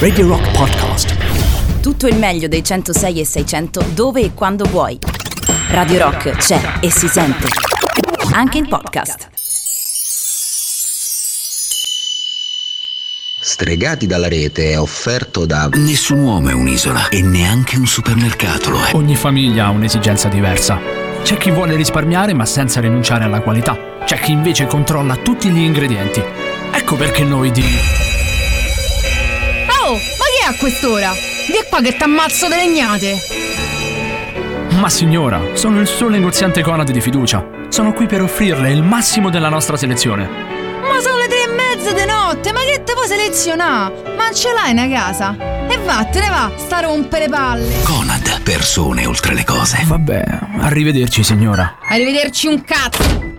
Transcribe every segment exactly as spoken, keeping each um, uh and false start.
Radio Rock Podcast. Tutto il meglio dei centosei e seicento dove e quando vuoi. Radio Rock c'è e si sente anche in podcast. Stregati dalla rete è offerto da... Nessun uomo è un'isola e neanche un supermercato lo è. Ogni famiglia ha un'esigenza diversa. C'è chi vuole risparmiare ma senza rinunciare alla qualità. C'è chi invece controlla tutti gli ingredienti. Ecco perché noi di... Oh, ma che è a quest'ora? Vieni qua che t'ammazzo delle legnate. Ma signora, sono il suo negoziante Conad di fiducia. Sono qui per offrirle il massimo della nostra selezione. Ma sono le tre e mezza di notte, ma che te puoi selezionare? Ma ce l'hai una casa? E vattene va, sta a rompere palle. Conad, persone oltre le cose. Vabbè, arrivederci signora. Arrivederci un cazzo.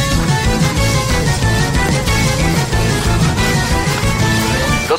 Lo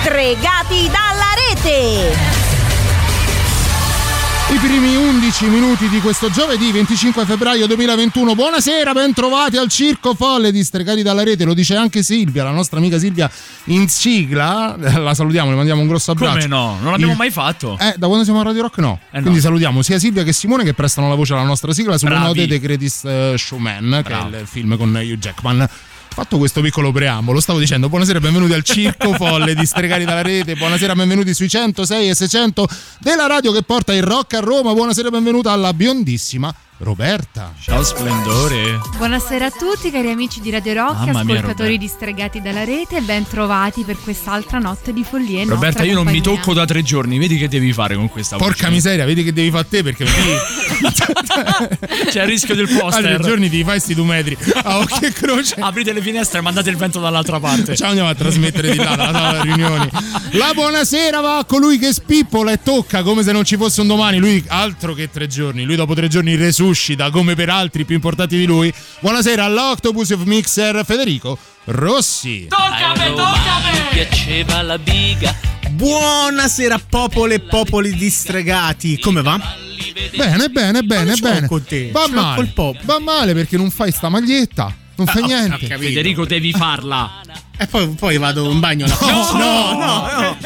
Stregati dalla rete! I primi undici minuti di questo giovedì venticinque febbraio duemilaventuno. Buonasera, bentrovati al circo folle di Stregati dalla rete. Lo dice anche Silvia, la nostra amica Silvia in sigla. La salutiamo, le mandiamo un grosso abbraccio. Come no? Non l'abbiamo Il... mai fatto. Eh, da quando siamo a Radio Rock no. Eh no. Quindi salutiamo sia Silvia che Simone che prestano la voce alla nostra sigla sulle note The Greatest Showman, Bravi. Che è il film con Hugh Jackman. Fatto questo piccolo preambolo, stavo dicendo buonasera e benvenuti al circo folle di Stregati dalla rete, buonasera e benvenuti sui centosei e seicento della radio che porta il rock a Roma, buonasera e benvenuta alla biondissima Roberta. Ciao splendore. Buonasera a tutti cari amici di Radio Rock, Mamma ascoltatori mia, di Stregati dalla rete, ben trovati per quest'altra notte di follia. Roberta, io compagnia. Non mi tocco da tre giorni, vedi che devi fare con questa Porca voce. miseria, vedi che devi fare te perché c'è il rischio del poster. A tre giorni ti fai sti due metri a occhi e croce. Aprite le finestre e mandate il vento dall'altra parte. Ciao, andiamo a trasmettere di là dalla sala riunioni. La buonasera va a colui che spippola e tocca come se non ci fosse un domani. Lui altro che tre giorni, lui dopo tre giorni resu uscita come per altri più importanti di lui. Buonasera all'Octopus of Mixer Federico Rossi. Tocca me, tocca me. Mi piaceva la biga. Buonasera popole e popoli distregati. Come va? Bene, bene, bene, bene. Con te. Va male. Va male perché non fai sta maglietta. Non fai ah, niente. Federico devi farla. E poi, poi vado in bagno. No, no, no, no, no.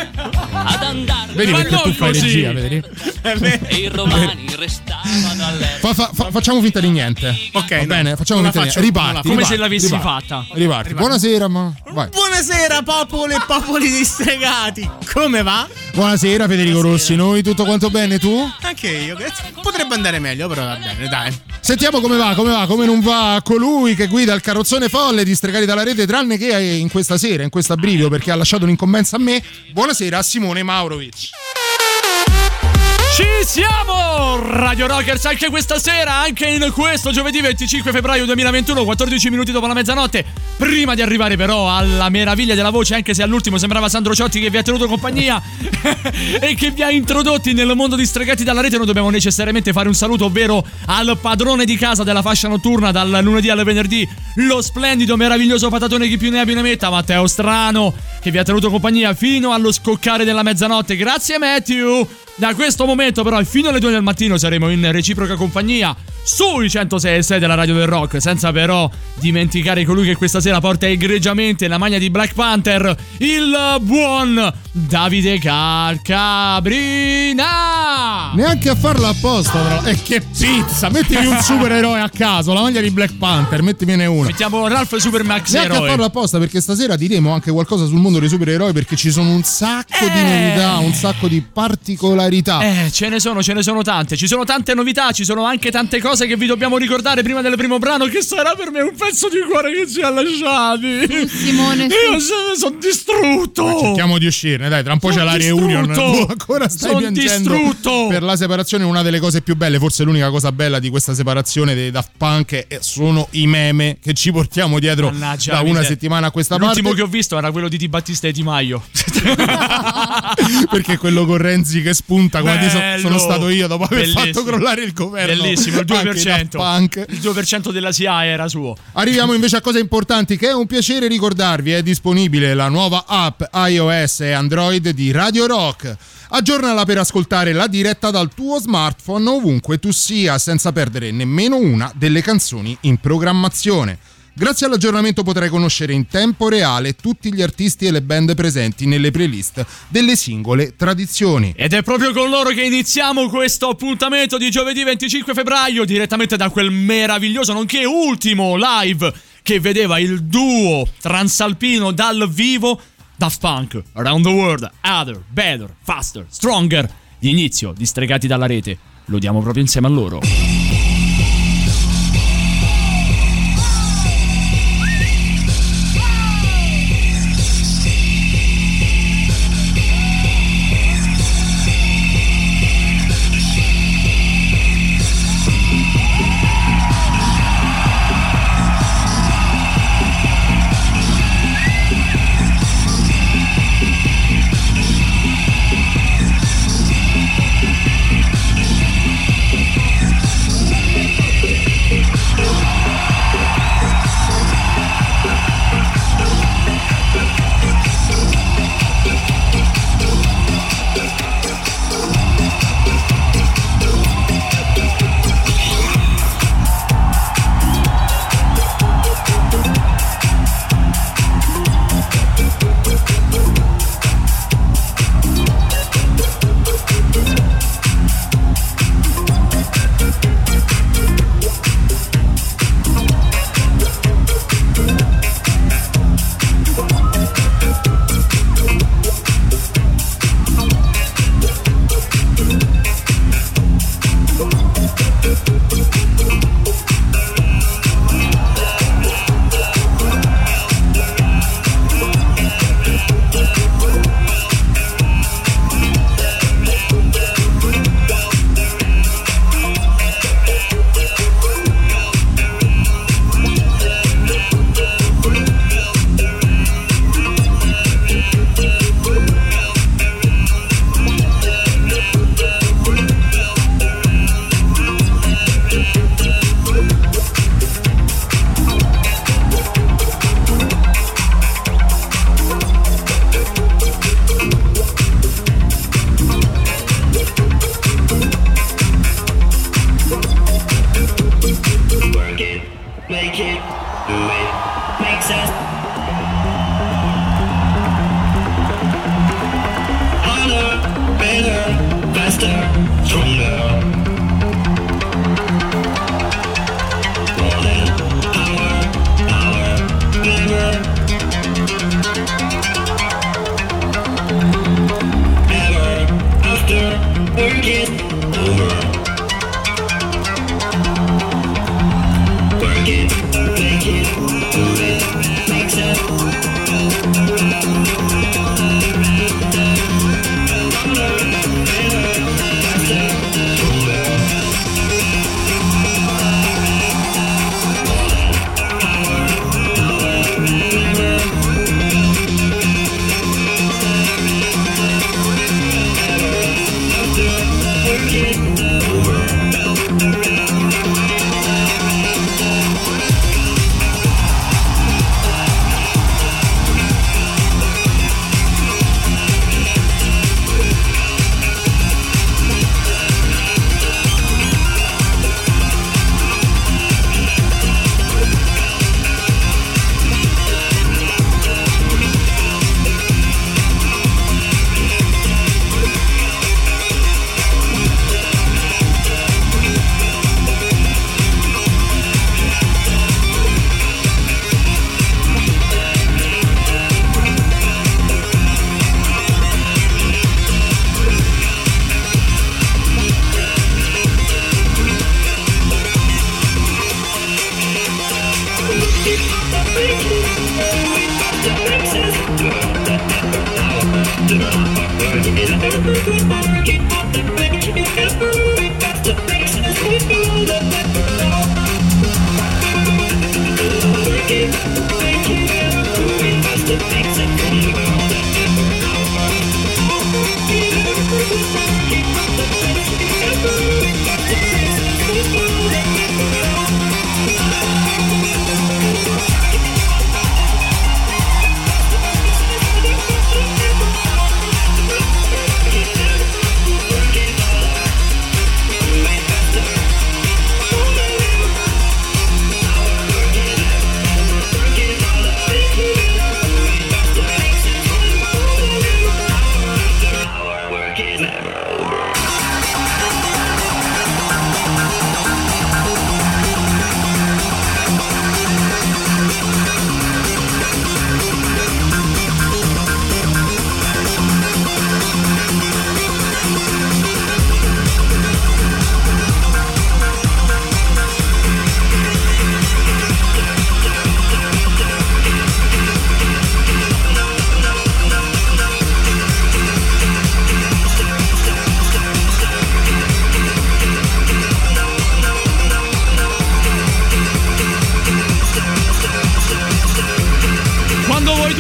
Ad andare. Vedi perché tu fai regia, vedi? E i romani restavano all'erba. Fa, fa, fa, facciamo finta di niente. Ok, va no, bene, facciamo finta faccio, di niente. Riparti. Come riparti, se l'avessi riparti, fatta. Riparti. Riparti. Buonasera, ma. Vai. Buonasera, popolo e popoli distregati. Come va? Buonasera, Federico Buonasera. Rossi. Noi tutto quanto bene, tu? Anche io, grazie. Potrebbe andare meglio, però va bene, dai. Sentiamo come va, come va, come non va colui che guida il carrozzone folle di Stregati dalla rete, tranne che in questo questa sera, in questa brivio, perché ha lasciato un'incombenza a me. Buonasera a Simone Maurović. Ci siamo! Radio Rockers anche questa sera, anche in questo giovedì venticinque febbraio duemilaventuno, quattordici minuti dopo la mezzanotte. Prima di arrivare però alla meraviglia della voce, anche se all'ultimo sembrava Sandro Ciotti che vi ha tenuto compagnia e che vi ha introdotti nel mondo di Stregati dalla Rete, noi dobbiamo necessariamente fare un saluto, ovvero al padrone di casa della fascia notturna dal lunedì al venerdì, lo splendido, meraviglioso patatone che più ne abbia ne metta, Matteo Strano, che vi ha tenuto compagnia fino allo scoccare della mezzanotte. Grazie Matthew! Da questo momento però fino alle due del mattino saremo in reciproca compagnia sui centosei e sei della Radio del Rock, senza però dimenticare colui che questa sera porta egregiamente la maglia di Black Panther, il buon Davide Calcabrina. Neanche a farla apposta però. E eh, che pizza, mettimi un supereroe a caso, la maglia di Black Panther, mettimene uno. Mettiamo Ralph Supermax. Neanche eroe. A farla apposta, perché stasera diremo anche qualcosa sul mondo dei supereroi, perché ci sono un sacco eh. di novità, un sacco di particolarità. Eh, ce ne sono, ce ne sono tante. Ci sono tante novità, ci sono anche tante cose che vi dobbiamo ricordare prima del primo brano, che sarà per me un pezzo di cuore che ci ha lasciati. Simone, io sono distrutto. Ma cerchiamo di uscirne, dai, tra un po' son c'è la reunion. Tu ancora stai son piangendo distrutto per la separazione. Una delle cose più belle, forse l'unica cosa bella di questa separazione dei Daft Punk, sono i meme che ci portiamo dietro. Mannaggia, da una vite. settimana a questa l'ultimo parte. L'ultimo che ho visto era quello di Di Battista e Di Maio perché quello con Renzi che spunta, quando sono, sono stato io dopo aver bellissimo. fatto crollare il governo. Bellissimo, il due percento. Il due percento della S I A era suo. Arriviamo invece a cose importanti che è un piacere ricordarvi. È disponibile la nuova app iOS e Android di Radio Rock. Aggiornala per ascoltare la diretta dal tuo smartphone ovunque tu sia, senza perdere nemmeno una delle canzoni in programmazione. Grazie all'aggiornamento potrai conoscere in tempo reale tutti gli artisti e le band presenti nelle playlist delle singole tradizioni. Ed è proprio con loro che iniziamo questo appuntamento di giovedì venticinque febbraio, direttamente da quel meraviglioso, nonché ultimo live che vedeva il duo transalpino dal vivo, Daft Punk, Around the World, Other, Better, Faster, Stronger. L'inizio di Stregati dalla Rete lo diamo proprio insieme a loro.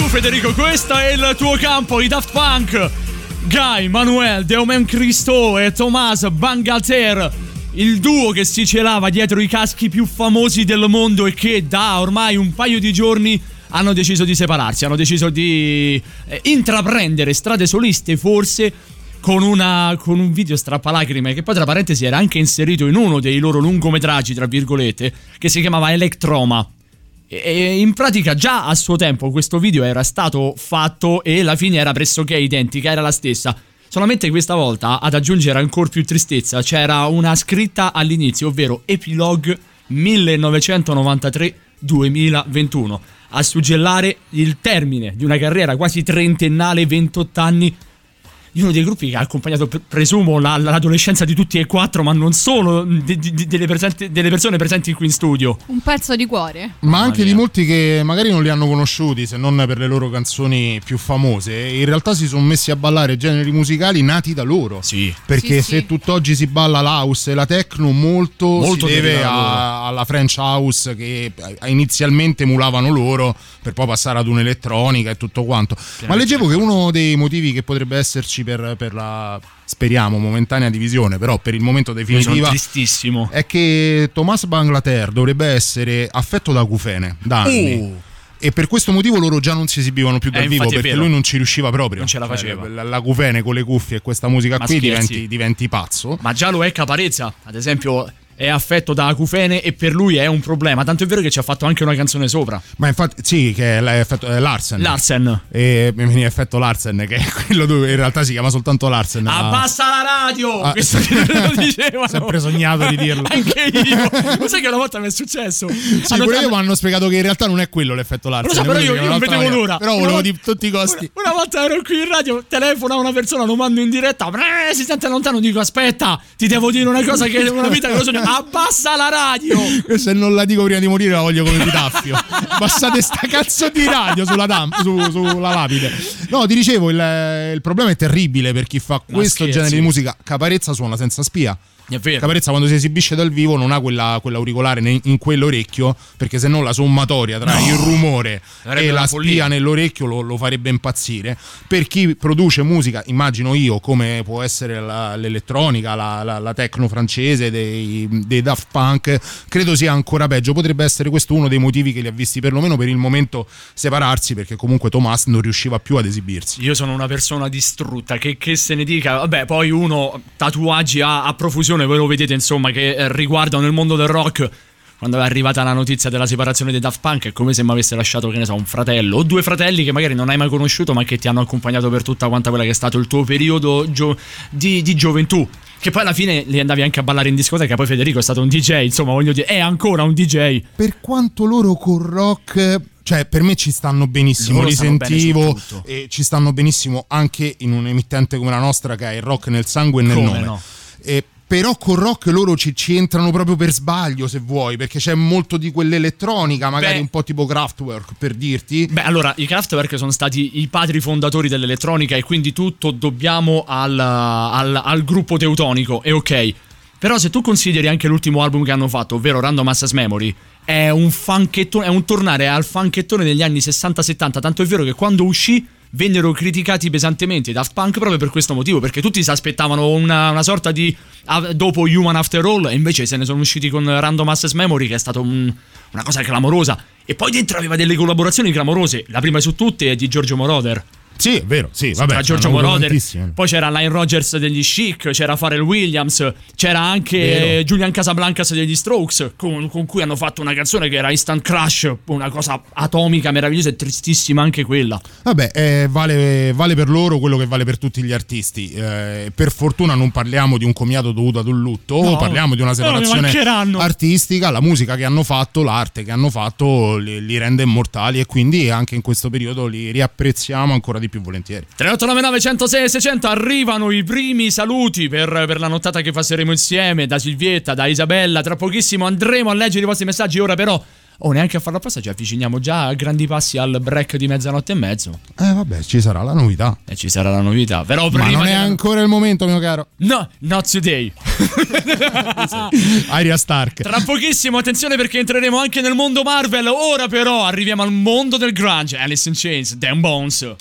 Federico, questo è il tuo campo, i Daft Punk, Guy-Manuel de Homem-Christo e Thomas Bangalter, il duo che si celava dietro i caschi più famosi del mondo e che da ormai un paio di giorni hanno deciso di separarsi, hanno deciso di eh, intraprendere strade soliste, forse con, una, con un video strappalacrime che poi tra parentesi era anche inserito in uno dei loro lungometraggi, tra virgolette, che si chiamava Electroma. E in pratica già a suo tempo questo video era stato fatto e la fine era pressoché identica, era la stessa, solamente questa volta ad aggiungere ancora più tristezza c'era una scritta all'inizio, ovvero Epilogue millenovecentonovantatré duemilaventuno, a suggellare il termine di una carriera quasi trentennale, ventotto anni, di uno dei gruppi che ha accompagnato, presumo, la, l'adolescenza di tutti e quattro, ma non solo di, di, delle, presenti, delle persone presenti qui in studio. Un pezzo di cuore. Ma oh, anche mia. Di molti che magari non li hanno conosciuti, se non per le loro canzoni più famose. In realtà si sono messi a ballare generi musicali nati da loro. Sì. Perché sì, se sì. tutt'oggi si balla l'house e la techno, molto, molto si deve a, alla French House che inizialmente emulavano loro, per poi passare ad un'elettronica e tutto quanto. Sì, ma leggevo certo. che uno dei motivi che potrebbe esserci Per, per la, speriamo, momentanea divisione, però per il momento definitiva, è che Thomas Bangalter dovrebbe essere affetto da acufene da anni uh. e per questo motivo loro già non si esibivano più dal eh, vivo, perché lui non ci riusciva proprio, non ce la faceva, cioè, l'acufene con le cuffie e questa musica ma qui diventi, diventi pazzo. Ma già lo è Caparezza, ad esempio, è affetto da acufene e per lui è un problema, tanto è vero che ci ha fatto anche una canzone sopra. Ma infatti sì, che è Larsen Larsen e quindi effetto Larsen, che è quello dove in realtà si chiama soltanto Larsen. Abbassa la radio, ah, questo sì. Lo dicevano, sempre sognato di dirlo anche io. Lo sai che una volta mi è successo, sì, hanno pure tra... io mi hanno spiegato che in realtà non è quello l'effetto Larsen, lo so, però io, io non vedevo l'ora, però volevo di tutti i costi. Una, una volta ero qui in radio, telefono a una persona, lo mando in diretta, si sente lontano, dico aspetta, ti devo dire una cosa che è una vita che lo sogno. Abbassa la radio! Se non la dico prima di morire la voglio come epitaffio. Abbassate sta cazzo di radio sulla, tam- su, sulla lapide. No, ti dicevo, il, il problema è terribile per chi fa no, questo scherzi. genere di musica. Caparezza suona senza spia. È vero. Caparezza quando si esibisce dal vivo non ha quella, quell'auricolare in, in quell'orecchio, perché se no la sommatoria tra no. il rumore sarebbe e la spia nell'orecchio lo, lo farebbe impazzire. Per chi produce musica, immagino io, come può essere la, l'elettronica, la, la, la techno francese dei, dei Daft Punk, credo sia ancora peggio. Potrebbe essere questo uno dei motivi che li ha visti perlomeno per il momento separarsi, perché comunque Thomas non riusciva più ad esibirsi. Io sono una persona distrutta, che, che se ne dica. Vabbè, poi uno tatuaggi a, a profusione, voi lo vedete insomma, che riguardano il mondo del rock. Quando è arrivata la notizia della separazione dei Daft Punk è come se mi avesse lasciato, che ne so, un fratello o due fratelli che magari non hai mai conosciuto ma che ti hanno accompagnato per tutta quanta quella che è stato il tuo periodo gio- di, di gioventù, che poi alla fine li andavi anche a ballare in discoteca. Poi Federico è stato un D J, insomma, voglio dire, è ancora un D J. Per quanto loro col rock, cioè per me ci stanno benissimo, loro li sentivo e ci stanno benissimo anche in un'emittente come la nostra che ha il rock nel sangue e nel come nome no? E però col rock loro ci, ci entrano proprio per sbaglio, se vuoi, perché c'è molto di quell'elettronica, magari Beh. un po' tipo Kraftwerk, per dirti. Beh, allora, i Kraftwerk sono stati i padri fondatori dell'elettronica e quindi tutto dobbiamo al, al, al gruppo teutonico, è ok. Però se tu consideri anche l'ultimo album che hanno fatto, ovvero Random Access Memories, è un funkettone, è un tornare al funkettone degli anni sessanta settanta, tanto è vero che quando uscì vennero criticati pesantemente i Daft Punk proprio per questo motivo, perché tutti si aspettavano una, una sorta di dopo Human After All, e invece se ne sono usciti con Random Access Memories, che è stata un, una cosa clamorosa, e poi dentro aveva delle collaborazioni clamorose, la prima su tutte è di Giorgio Moroder. Sì, è vero, sì, vabbè, Giorgio Moroder, poi c'era Nile Rodgers degli Chic, c'era Pharrell Williams, c'era anche vero. Julian Casablancas degli Strokes, con, con cui hanno fatto una canzone che era Instant Crush, una cosa atomica, meravigliosa e tristissima anche quella. Vabbè, eh, vale, vale per loro quello che vale per tutti gli artisti, eh, per fortuna non parliamo di un commiato dovuto ad un lutto, no, parliamo di una separazione artistica, la musica che hanno fatto, l'arte che hanno fatto li, li rende immortali, e quindi anche in questo periodo li riapprezziamo ancora di più volentieri. Tre otto nove nove cento sei seicento arrivano i primi saluti per, per la nottata che passeremo insieme, da Silvietta, da Isabella. Tra pochissimo andremo a leggere i vostri messaggi. Ora però, oh, neanche a farlo apposta, ci avviciniamo già a grandi passi al break di mezzanotte e mezzo. Eh vabbè, ci sarà la novità. E ci sarà la novità, però prima. Ma non è ancora il momento, mio caro. No, not today. Arya Stark. Tra pochissimo, attenzione, perché entreremo anche nel mondo Marvel. Ora però arriviamo al mondo del grunge. Alice in Chains, Damn Bones.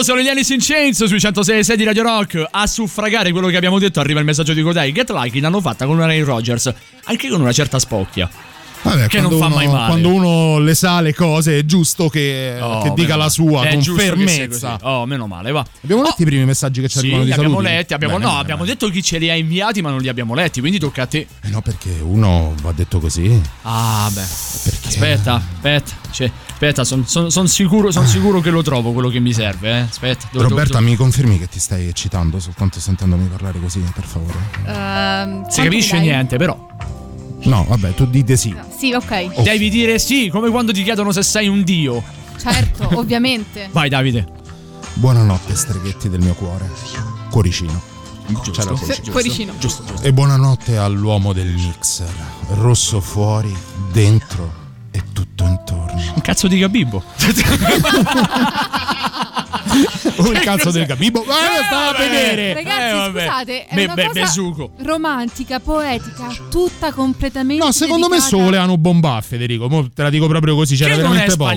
Sono gli Alice in Chains sui centosei e sei di Radio Rock. A suffragare quello che abbiamo detto arriva il messaggio di Godai. Get Lucky l'hanno fatta con una Ray Rogers, anche con una certa spocchia. Vabbè, che non fa uno, mai male. Quando uno le sa le cose è giusto che, oh, che dica la sua è con fermezza. Oh, meno male, va. Abbiamo letto oh, i primi messaggi che ci arrivano, sì, di saluti? Sì, li abbiamo letti, abbiamo, bene, no, bene, abbiamo bene. detto chi ce li ha inviati, ma non li abbiamo letti, quindi tocca a te. Eh no, perché uno va detto così. Ah, beh. Perché? Aspetta, aspetta, cioè, aspetta, sono son, son sicuro, son sicuro che lo trovo quello che mi serve, eh. Aspetta. Do, Roberta, do, do. mi confermi che ti stai eccitando soltanto sentendomi parlare così, per favore? Uh, si capisce dai. niente, però. No, vabbè, tu dite sì. No, sì, ok. Oh. Devi dire sì, come quando ti chiedono se sei un dio. Certo, ovviamente. Vai, Davide. Buonanotte, streghetti del mio cuore. Cuoricino. c'è la croce. Sì, fuoricino. Giusto, giusto. E buonanotte all'uomo del mixer, rosso fuori, dentro e tutto intorno. Un cazzo di Gabibbo. Oh, il cazzo del Gabibbo, eh, eh, stava a vedere. Ragazzi, eh, scusate, è be, una be, cosa besuco. romantica, poetica, tutta completamente. No, secondo dedicata. me sole hanno bomba, Federico. Mo te la dico proprio così, c'era che veramente poco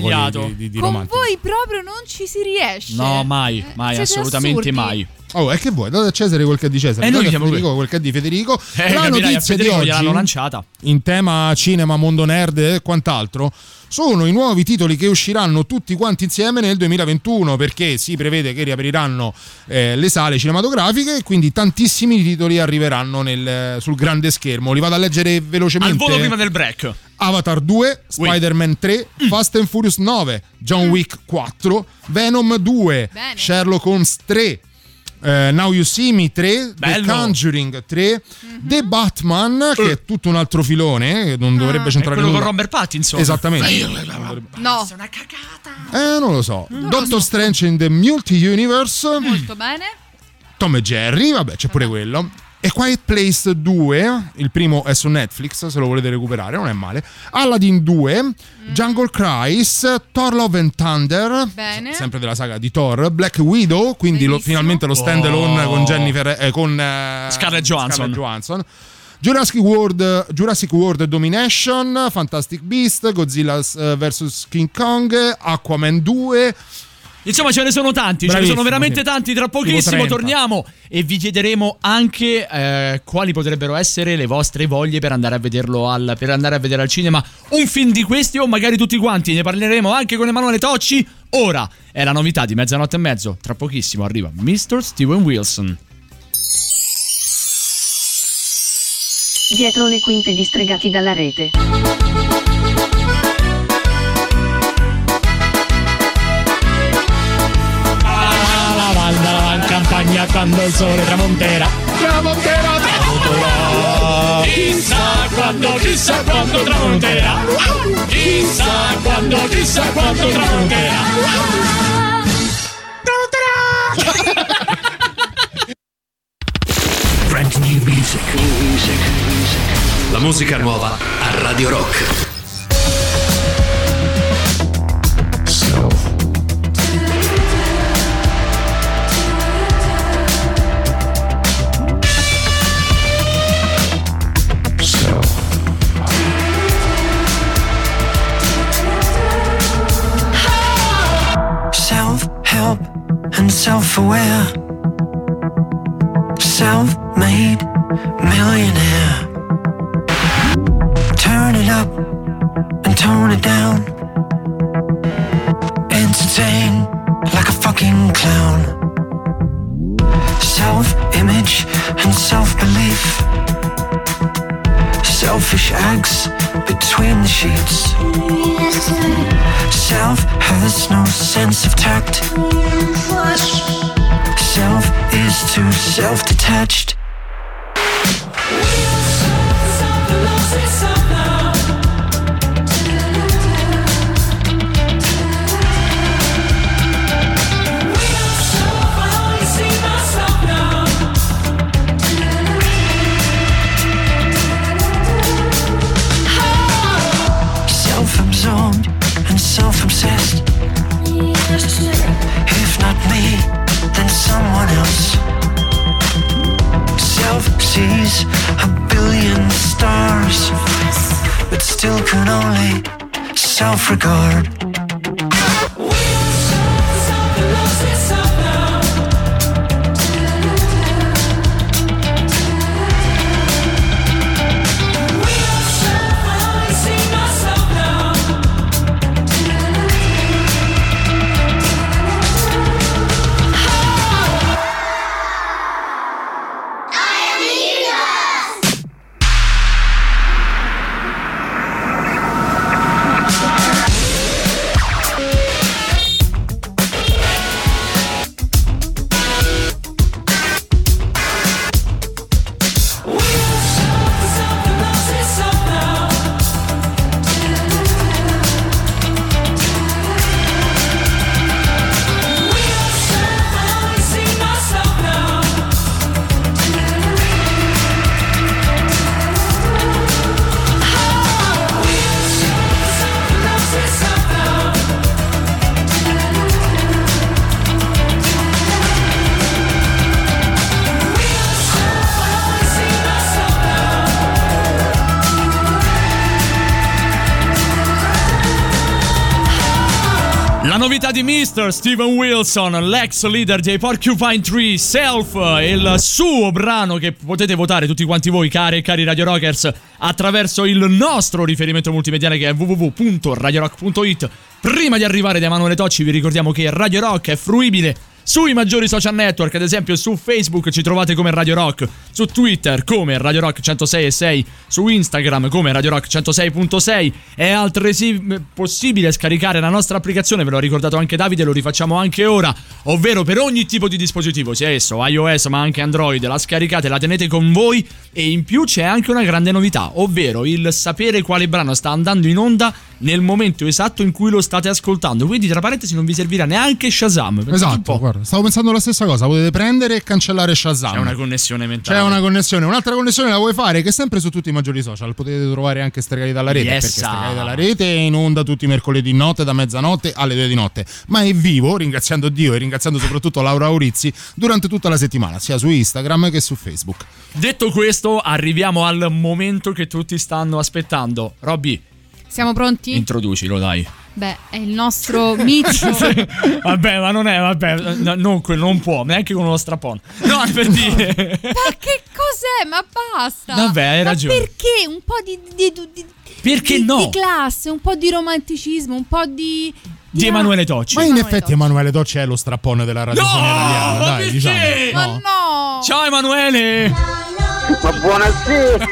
di, di, di Con romantico. Voi proprio non ci si riesce. No, mai, mai, eh, assolutamente assurdi. mai. Oh, e che vuoi? Date a Cesare quel che è di Cesare, e noi date a Federico quel che è di Federico. Eh, la notizia Federico di oggi, lanciata in tema cinema, mondo nerd e quant'altro, sono i nuovi titoli che usciranno tutti quanti insieme nel duemilaventuno, perché si prevede che riapriranno eh, le sale cinematografiche, e quindi tantissimi titoli arriveranno nel, sul grande schermo. Li vado a leggere velocemente al volo prima del break. Avatar due, Spider-Man tre, mm. Fast and Furious nove, John Wick quattro, Venom due, Bene. Sherlock Holmes tre, Uh, Now You See Me tre, Bello. The Conjuring tre, mm-hmm. The Batman, uh. che è tutto un altro filone, che non dovrebbe ah, centrare nulla. Quello con Robert Pattinson. Esattamente. No, è una cagata. Eh, non lo so. Non Doctor lo so. Strange in the Multi-Universe. Molto bene. Tom e Jerry, vabbè, c'è pure quello. E Quiet Place due, il primo è su Netflix, se lo volete recuperare, non è male. Aladdin due, mm. Jungle Cries, Thor Love and Thunder, Bene. sempre della saga di Thor, Black Widow, quindi lo, finalmente lo stand alone oh. con Jennifer eh, con eh, Scarlett Johansson. Scarlett Johansson. Jurassic World, Jurassic World Domination, Fantastic Beast, Godzilla versus King Kong, Aquaman due. Insomma, ce ne sono tanti, Bravissimo, ce ne sono veramente sì. tanti. Tra pochissimo torniamo e vi chiederemo anche eh, quali potrebbero essere le vostre voglie per andare a vederlo al, per andare a vedere al cinema un film di questi, o magari tutti quanti. Ne parleremo anche con Emanuele Tocci. Ora è la novità di mezzanotte e mezzo. Tra pochissimo arriva mister Steven Wilson. Dietro le quinte di Stregati dalla rete. Quando il sole tramonterà, tramonterà, tramonterà, chissà quando, chissà quando tramonterà, chissà quando, chissà quando tramonterà, tramonterà. Brand new music, new music, music. La musica nuova a Radio Rock. And self-aware, self-made millionaire. Turn it up and tone it down. Entertain like a fucking clown. Self-image and self-belief. Selfish acts between the sheets. Self has no sense of tact. Self is too self-detached. If not me, then someone else. Self sees a billion stars, but still can only self-regard. La novità di mister Steven Wilson, l'ex leader dei Porcupine Tree, Self, il suo brano che potete votare tutti quanti voi, cari e cari Radio Rockers, attraverso il nostro riferimento multimediale che è w w w punto radio rock punto i t. Prima di arrivare da Emanuele Tocci vi ricordiamo che Radio Rock è fruibile sui maggiori social network, ad esempio su Facebook ci trovate come Radio Rock, su Twitter come Radio Rock centosei e sei, su Instagram come Radio Rock centosei e sei. È altresì possibile scaricare la nostra applicazione, ve l'ho ricordato anche Davide, lo rifacciamo anche ora, ovvero per ogni tipo di dispositivo, sia esso iOS ma anche Android, la scaricate, la tenete con voi. E in più c'è anche una grande novità, ovvero il sapere quale brano sta andando in onda nel momento esatto in cui lo state ascoltando. Quindi, tra parentesi, non vi servirà neanche Shazam. Pensate, esatto, guarda, stavo pensando la stessa cosa. Potete prendere e cancellare Shazam. C'è una connessione mentale. C'è una connessione. Un'altra connessione la vuoi fare? Che è sempre su tutti i maggiori social. Potete trovare anche Stregati dalla rete, yes. Perché Stregati dalla rete è in onda tutti i mercoledì notte, da mezzanotte alle due di notte. Ma è vivo, ringraziando Dio e ringraziando soprattutto Laura Aurizzi, durante tutta la settimana, sia su Instagram che su Facebook. Detto questo, arriviamo al momento che tutti stanno aspettando. Robby, siamo pronti? Introducilo, dai. Beh, è il nostro mito. Vabbè, ma non è, vabbè, no, non, non può, neanche con uno strapon. No, per dire. Ma che cos'è? Ma basta. Vabbè, hai ma ragione. Perché? Un po' di, di, di, perché di, no? di classe, un po' di romanticismo, un po' di... Di Emanuele Tocci. Ma in Emanuele effetti Tocci. Emanuele Tocci è lo strappone della radio, no, italiana, ma dai, diciamo. Ma no. no. Ciao Emanuele. Ma buonasera.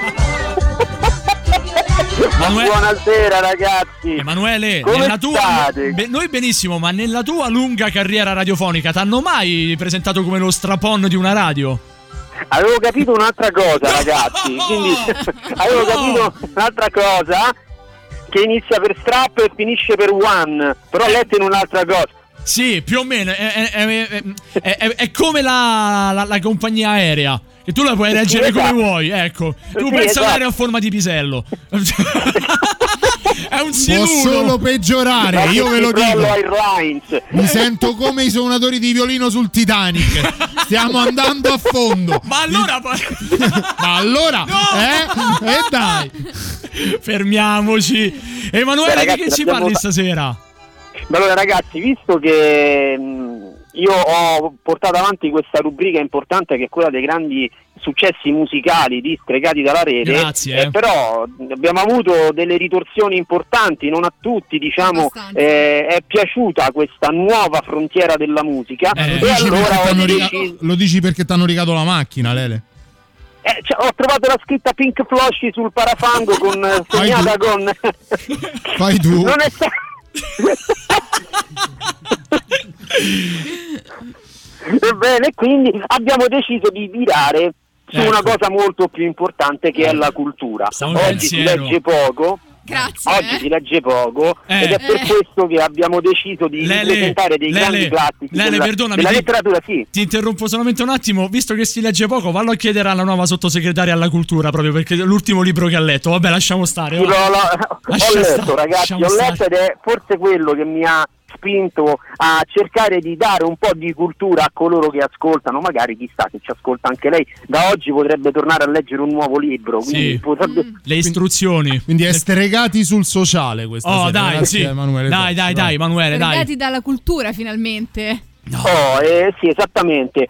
Emanuele... Buonasera ragazzi. Emanuele, come nella tua... state? Be- noi benissimo, ma nella tua lunga carriera radiofonica t'hanno mai presentato come lo strapon di una radio? Avevo capito un'altra cosa, ragazzi. Quindi avevo capito un'altra cosa, che inizia per strap e finisce per one, però ho letto in un'altra cosa. Sì, più o meno. È, è, è, è, è, è come la, la, la compagnia aerea, che tu la puoi reggere, sì, come esatto. vuoi, ecco. Tu sì, pensa esatto. un'aerea a forma di pisello. È un siluro. Può solo peggiorare, io ve lo dico. Mi sento come i suonatori di violino sul Titanic. Stiamo andando a fondo. Ma allora Ma allora no. eh? E dai, fermiamoci. Emanuele, beh, ragazzi, di che ci parli fa... stasera? Beh, allora ragazzi, visto che mh, io ho portato avanti questa rubrica importante che è quella dei grandi successi musicali di Stregati dalla rete, grazie, eh. Eh, però abbiamo avuto delle ritorsioni importanti, non a tutti diciamo eh, è piaciuta questa nuova frontiera della musica, eh, e allora ho deciso... riga- lo dici perché t'hanno rigato la macchina, Lele? Eh, cioè, ho trovato la scritta Pink Floyd sul parafango con segnata con fai tu non è stato ebbene, quindi abbiamo deciso di virare su ecco. una cosa molto più importante, che è la cultura. Stavo oggi pensiero. si legge poco Grazie, oggi eh. si legge poco eh. ed è per eh. questo che abbiamo deciso di presentare dei Lele, grandi classici Lele, della, perdona, della letteratura. Sì. Ti interrompo solamente un attimo, visto che si legge poco, vallo a chiedere alla nuova sottosegretaria alla cultura, proprio perché è l'ultimo libro che ha letto. Vabbè, lasciamo stare. Sì, no, no, Lascia ho letto, stare, ragazzi, ho stare. letto ed è forse quello che mi ha spinto a cercare di dare un po' di cultura a coloro che ascoltano. Magari chissà che ci ascolta anche lei, da oggi potrebbe tornare a leggere un nuovo libro, quindi sì. potrebbe... le istruzioni, quindi è Stregati sul sociale questa oh, sera. Dai, sì. Emanuele dai, dai, dai, Emanuele, dai. Stregati dalla cultura finalmente. No. Oh, eh, sì, esattamente.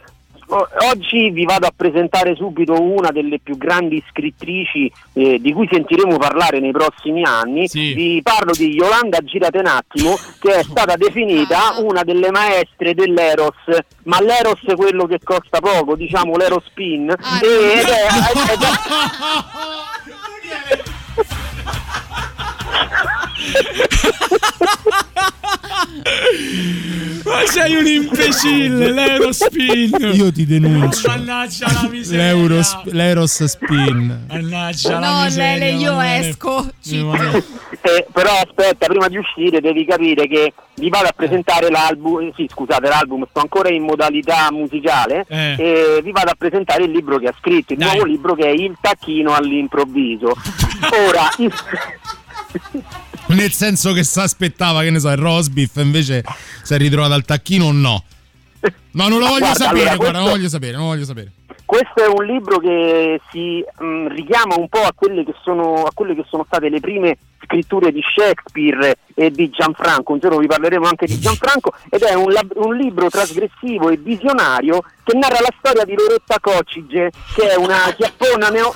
Oggi vi vado a presentare subito una delle più grandi scrittrici eh, di cui sentiremo parlare nei prossimi anni. Sì. Vi parlo di Jolanda Giratenattimo, che è stata definita una delle maestre dell'Eros, ma l'Eros è quello che costa poco, diciamo l'Eros Pin. Ah, e, no. ed è, ed è... ma sei un imbecille, l'Eurospin. Io ti denuncio. Mannaggia la miseria. L'Euros- L'Eurospin. Mannaggia la no, miseria. No, Lele, io non esco. Eh, però aspetta, prima di uscire devi capire che vi vado a presentare eh. l'album. Sì, scusate, l'album, sto ancora in modalità musicale. Eh. E vi vado a presentare il libro che ha scritto, il Dai. nuovo libro che è Il tacchino all'improvviso. Ora. Nel senso che si aspettava, che ne so, il roast beef, invece si è ritrovato al tacchino o no? No, non lo voglio guarda, sapere, allora, guarda, questo... non voglio sapere, non voglio sapere. Questo è un libro che si mh, richiama un po' a quelle che sono a quelle che sono state le prime scritture di Shakespeare e di Gianfranco. Un giorno vi parleremo anche di Gianfranco, ed è un, lab- un libro trasgressivo e visionario che narra la storia di Loretta Coccige, che è una chiappona neo...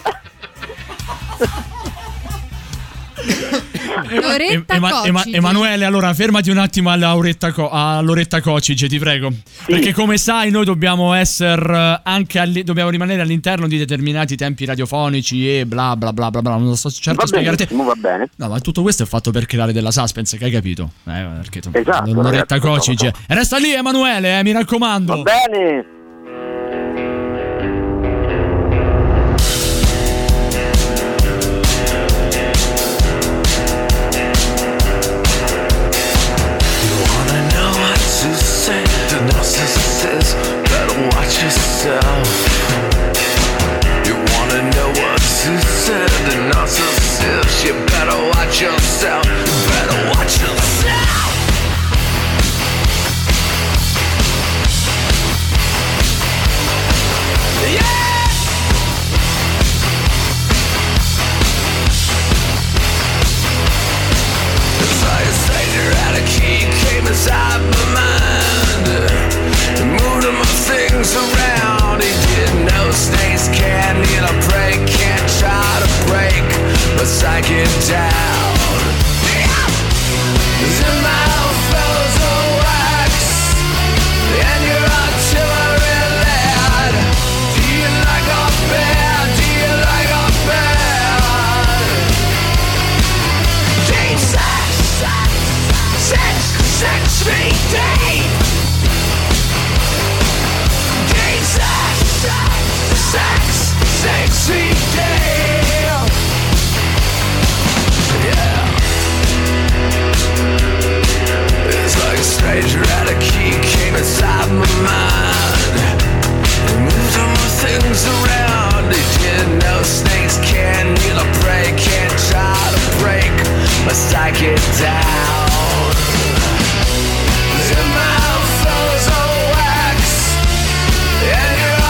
Loretta Ema- Ema- Emanuele, allora fermati un attimo alla Loretta, Co- a Loretta Coccige, ti prego, sì. Perché come sai noi dobbiamo essere anche all- dobbiamo rimanere all'interno di determinati tempi radiofonici e bla bla bla bla bla. Non lo so certo va spiegarti bene, va bene. No, ma tutto questo è fatto per creare della suspense, che hai capito? Eh, perché tu... esatto, Loretta Coccige, resta lì Emanuele, eh, mi raccomando. Va bene. Narcissist, better watch yourself. You wanna know what's who said the narcissist? You better watch yourself. You better watch yourself. Yeah. The fire savior out of key came inside my mind. Moved my things around. He didn't know snakes can't need a break. Can't try to break my psychic down. Cause in my fellows are wax, and you're artillery lad. Do you like a bear? Do you like a bear? Jesus, sex, sex me deep. Sex, sexy day. Yeah. It's like a stranger at a key came inside my mind. They moved all my things around. They didn't know snakes can't kneel or pray. Can't try to break my psychic down. In my fellows are wax. And you're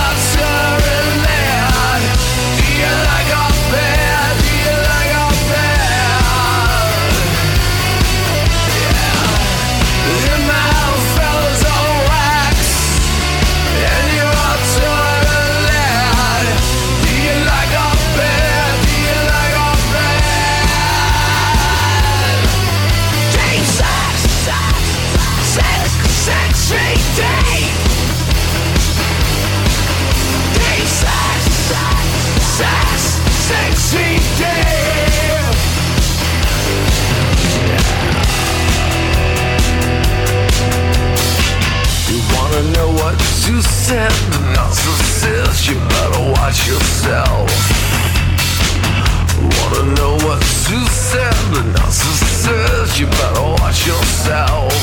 you said the narcissist, you better watch yourself. Wanna know what you said, the narcissist, you better watch yourself.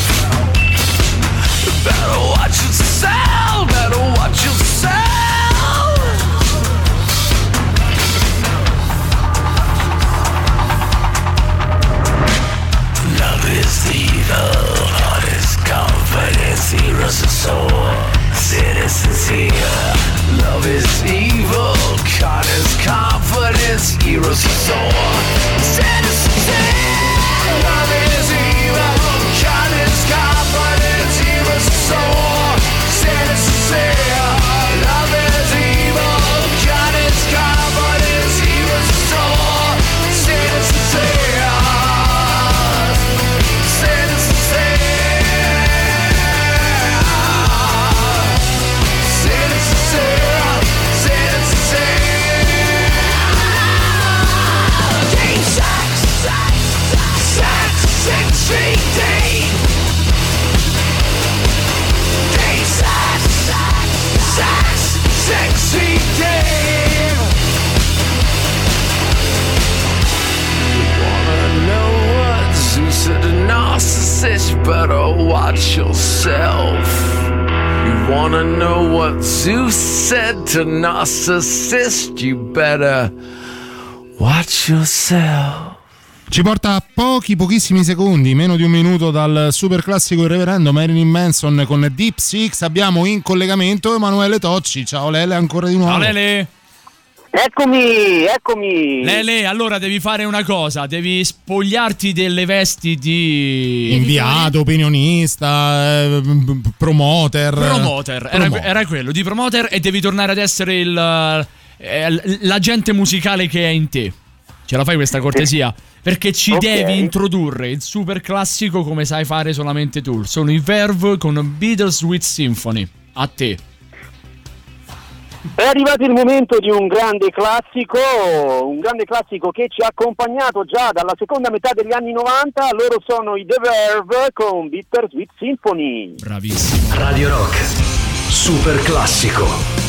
You better watch yourself, better watch yourself. Love is evil, heart is confidence, heroes are sore. Citizens here, love is evil, God is confidence, heroes are sore. Citizens here, love is evil, God is confidence, heroes are sore. Citizens here, love is evil, God is confidence, heroes are sore. Citizens here, citizens here. Narcissist, you better watch yourself. You wanna know what Zeus said to narcissist? You better watch yourself. Ci porta a pochi, pochissimi secondi, meno di un minuto dal super classico irreverendo Marilyn Manson con Deep Six. Abbiamo in collegamento Emanuele Tocci. Ciao Lele, ancora di nuovo. Ciao Lele. Eccomi, eccomi. Lele, allora devi fare una cosa, devi spogliarti delle vesti di inviato, opinionista, eh, promoter. Promoter, era, era quello, di promoter, e devi tornare ad essere il, eh, l'agente musicale che è in te. Ce la fai questa cortesia? Perché ci okay. devi introdurre il super classico come sai fare solamente tu. Sono i Verve con Bittersweet Symphony. A te. È arrivato il momento di un grande classico, un grande classico che ci ha accompagnato già dalla seconda metà degli anni novanta. Loro sono i The Verve con Bittersweet Symphony. Bravissimo. Radio Rock, super classico.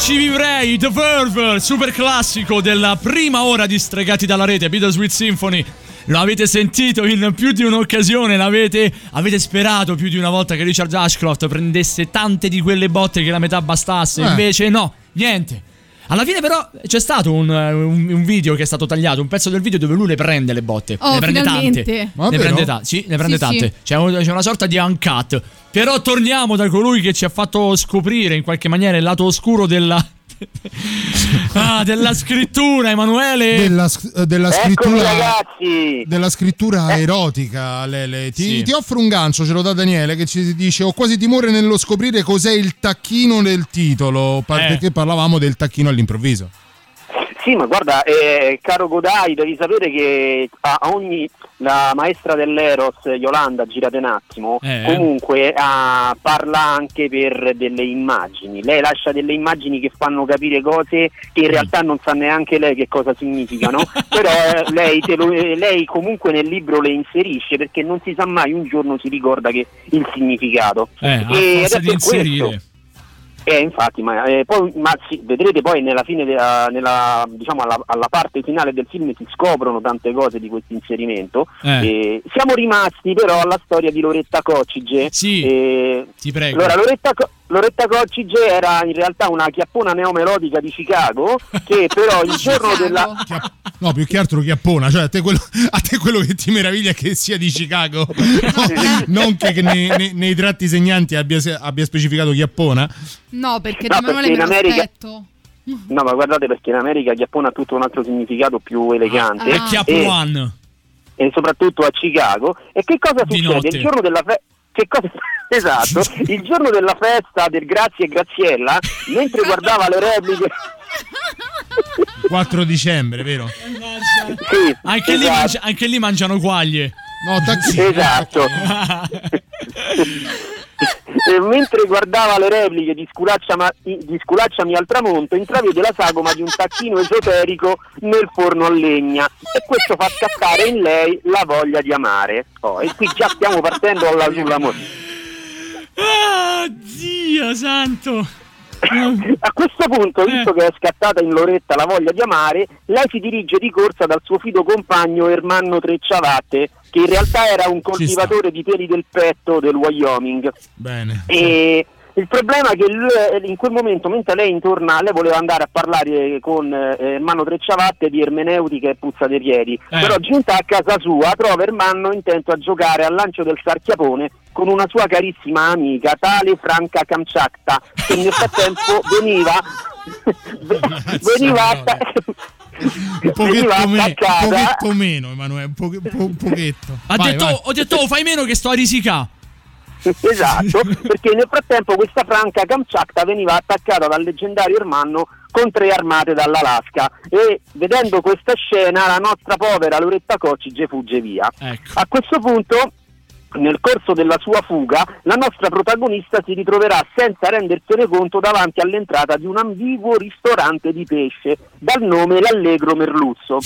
Non ci vivrei, The Verve, super classico della prima ora di Stregati dalla rete, Bittersweet Symphony. Lo avete sentito in più di un'occasione, l'avete avete sperato più di una volta che Richard Ashcroft prendesse tante di quelle botte che la metà bastasse, eh. invece no, niente. Alla fine però c'è stato un, un, un video che è stato tagliato, un pezzo del video dove lui le prende le botte, oh, ne prende finalmente. tante, vabbè, ne prende, no? ta- sì, ne prende sì, tante, sì. C'è, un, c'è una sorta di uncut. Però torniamo da colui che ci ha fatto scoprire in qualche maniera il lato oscuro della... ah, della scrittura, Emanuele. Della, della scrittura, ragazzi, della scrittura erotica, Lele. Ti, sì. ti offro un gancio, ce lo dà Daniele, che ci dice: ho quasi timore nello scoprire cos'è il tacchino del titolo, perché eh. parlavamo del tacchino all'improvviso. Sì, ma guarda, eh, caro Godai, devi sapere che a ogni la maestra dell'Eros, Jolanda Giratenattimo, eh. comunque ah, parla anche per delle immagini. Lei lascia delle immagini che fanno capire cose che in realtà non sa neanche lei che cosa significano, però eh, lei, te lo, lei comunque nel libro le inserisce, perché non si sa mai, un giorno si ricorda che il significato. Eh, e adesso di inserire. Questo. Eh, infatti, ma, eh, poi, ma sì, vedrete poi nella fine, della, nella, diciamo alla, alla parte finale del film si scoprono tante cose di questo inserimento. Eh. Eh, siamo rimasti però alla storia di Loretta Coccige. Sì, eh, ti prego. Allora, Loretta, Loretta Coccige era in realtà una chiappona neomelodica di Chicago, che però il giorno della... Chiap- no, più che altro chiappona, cioè a te quello, a te quello che ti meraviglia è che sia di Chicago, no, non che, che nei, nei, nei tratti segnanti abbia, abbia specificato chiappona. No, perché no, perché in America... No, ma guardate, perché in America chiappone ha tutto un altro significato più elegante. Ah. Ah. E One. E soprattutto a Chicago. E che cosa di succede? Notte. Il giorno della fe... Che cosa... Esatto, il giorno della festa del Grazie e Graziella, mentre guardava le repliche... quattro dicembre, vero? Sì, anche, esatto. lì mangi- anche lì mangiano guaglie. No, taxi. Esatto. E mentre guardava le repliche di, ma- di Sculacciami al tramonto, intravede la sagoma di un tacchino esoterico nel forno a legna, e questo fa scattare in lei la voglia di amare. Oh, e qui già stiamo partendo alla- sull'amore. Ah, Dio santo! A questo punto, visto eh. che è scattata in Loretta la voglia di amare, lei si dirige di corsa dal suo fido compagno Ermanno Trecciavatte, che in realtà era un coltivatore di peli del petto del Wyoming. Bene. E il problema è che lui, in quel momento, mentre lei intorna, lei voleva andare a parlare con Ermanno Trecciavatte di ermeneutica e puzzatelieri, eh. però giunta a casa sua trova Ermanno intento a giocare al lancio del sarchiapone con una sua carissima amica, tale Franca Kamchatka, che nel frattempo veniva veniva atta- un pochetto attaccata meno, un pochetto meno Emanuele, un, po- un pochetto ha vai, detto, vai. Ho detto, oh, fai meno che sto a risicà. Esatto, perché nel frattempo questa Franca Kamchatka veniva attaccata dal leggendario Ermanno con tre armate dall'Alaska, e vedendo questa scena la nostra povera Loretta Coccige fugge via. Ecco. A questo punto, nel corso della sua fuga, la nostra protagonista si ritroverà senza rendersene conto davanti all'entrata di un ambiguo ristorante di pesce dal nome L'Allegro Merluzzo.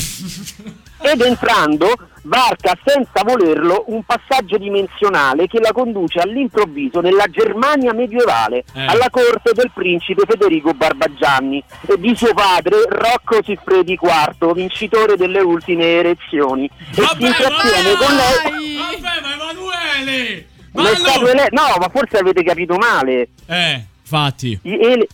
Ed entrando varca senza volerlo un passaggio dimensionale che la conduce all'improvviso nella Germania medievale, eh. alla corte del principe Federico Barbagianni e di suo padre Rocco Siffredi quarto, vincitore delle ultime erezioni. Vabbè, e si intrattiene con lei. Vabbè, ma Emanuele! Ma allora... le... No, ma forse avete capito male. Eh, infatti. E...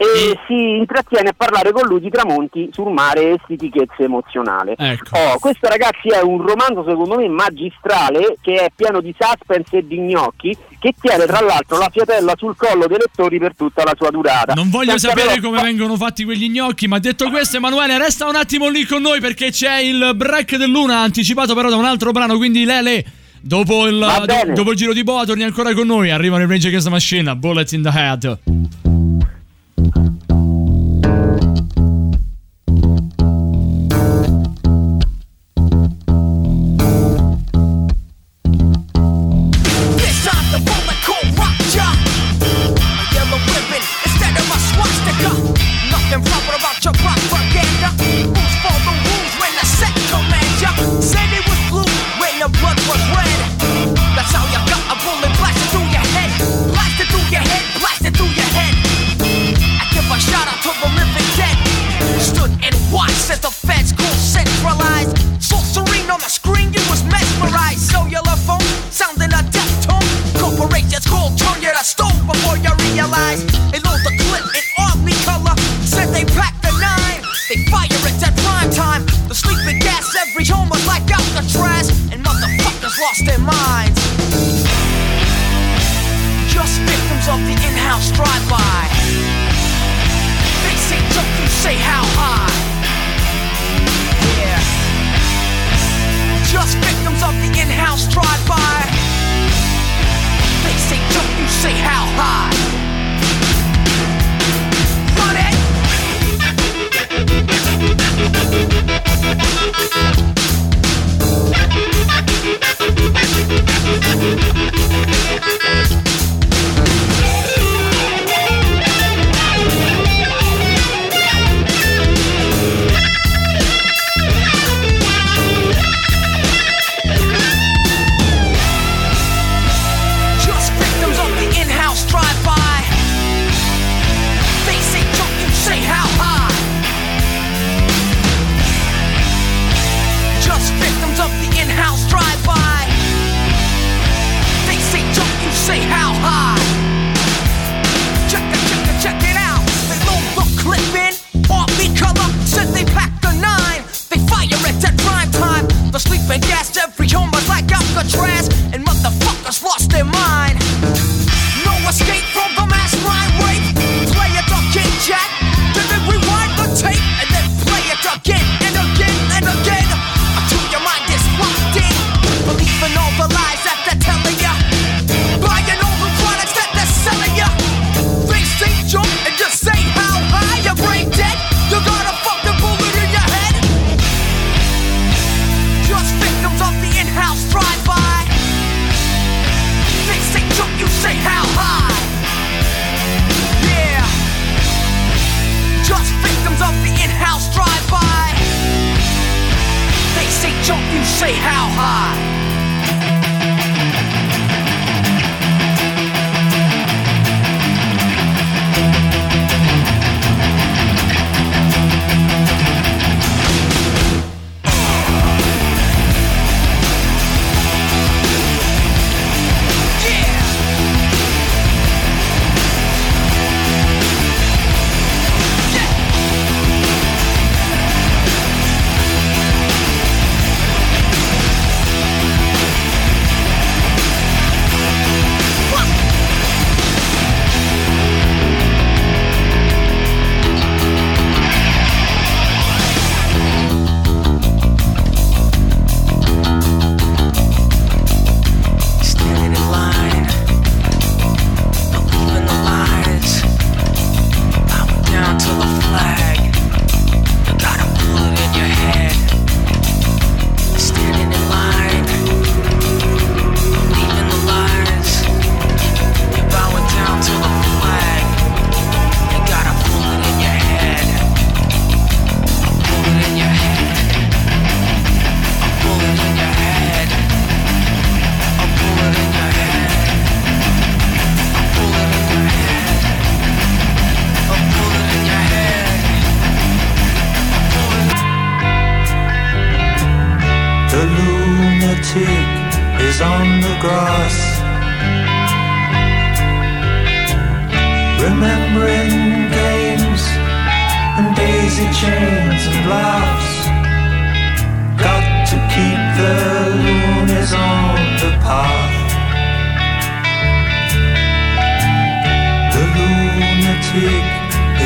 E si intrattiene a parlare con lui di tramonti sul mare e stitichezza emozionale. Ecco. Oh, questo, ragazzi, è un romanzo secondo me magistrale, che è pieno di suspense e di gnocchi, che tiene tra l'altro la fiatella sul collo dei lettori per tutta la sua durata. Non voglio Senza sapere però... come vengono fatti quegli gnocchi, ma detto questo, Emanuele, resta un attimo lì con noi, perché c'è il break dell'una, anticipato però da un altro brano, quindi Lele, dopo il, do, dopo il giro di boa torni ancora con noi. Arrivano i Rage Against the Machine, Bullet in the Head. Shut lost their minds, just victims of the in-house drive-by. They say jump, you say how high. Yeah, just victims of the in-house drive-by. They say jump, you say how high. Run it.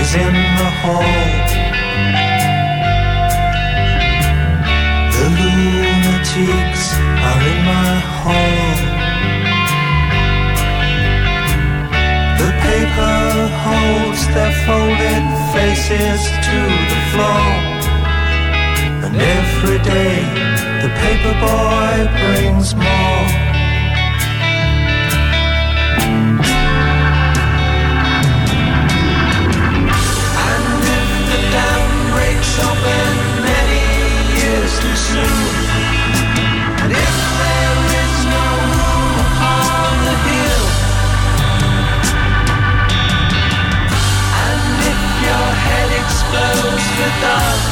Is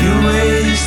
You raise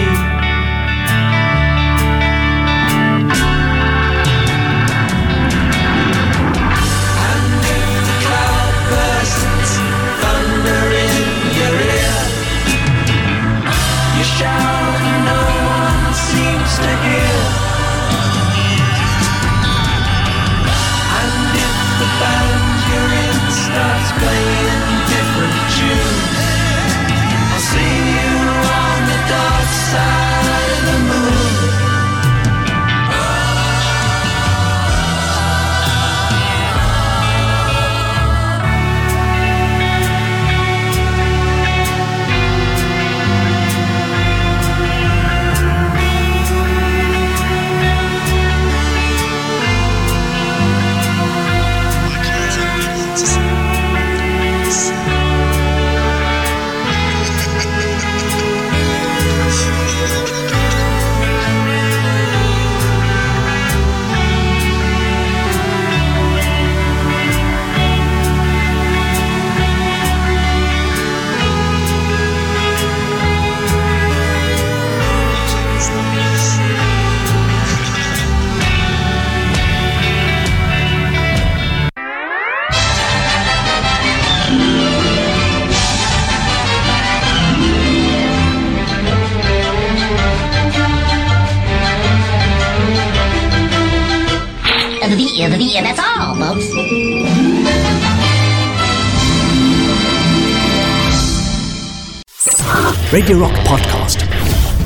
Under the cloud bursts thunder in your ear. You shout and no one seems to hear. And if the band you're in starts playing different tunes, I'll see you on the dark side of the moon. And that's all, folks. Radio Rock Podcast.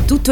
Tutto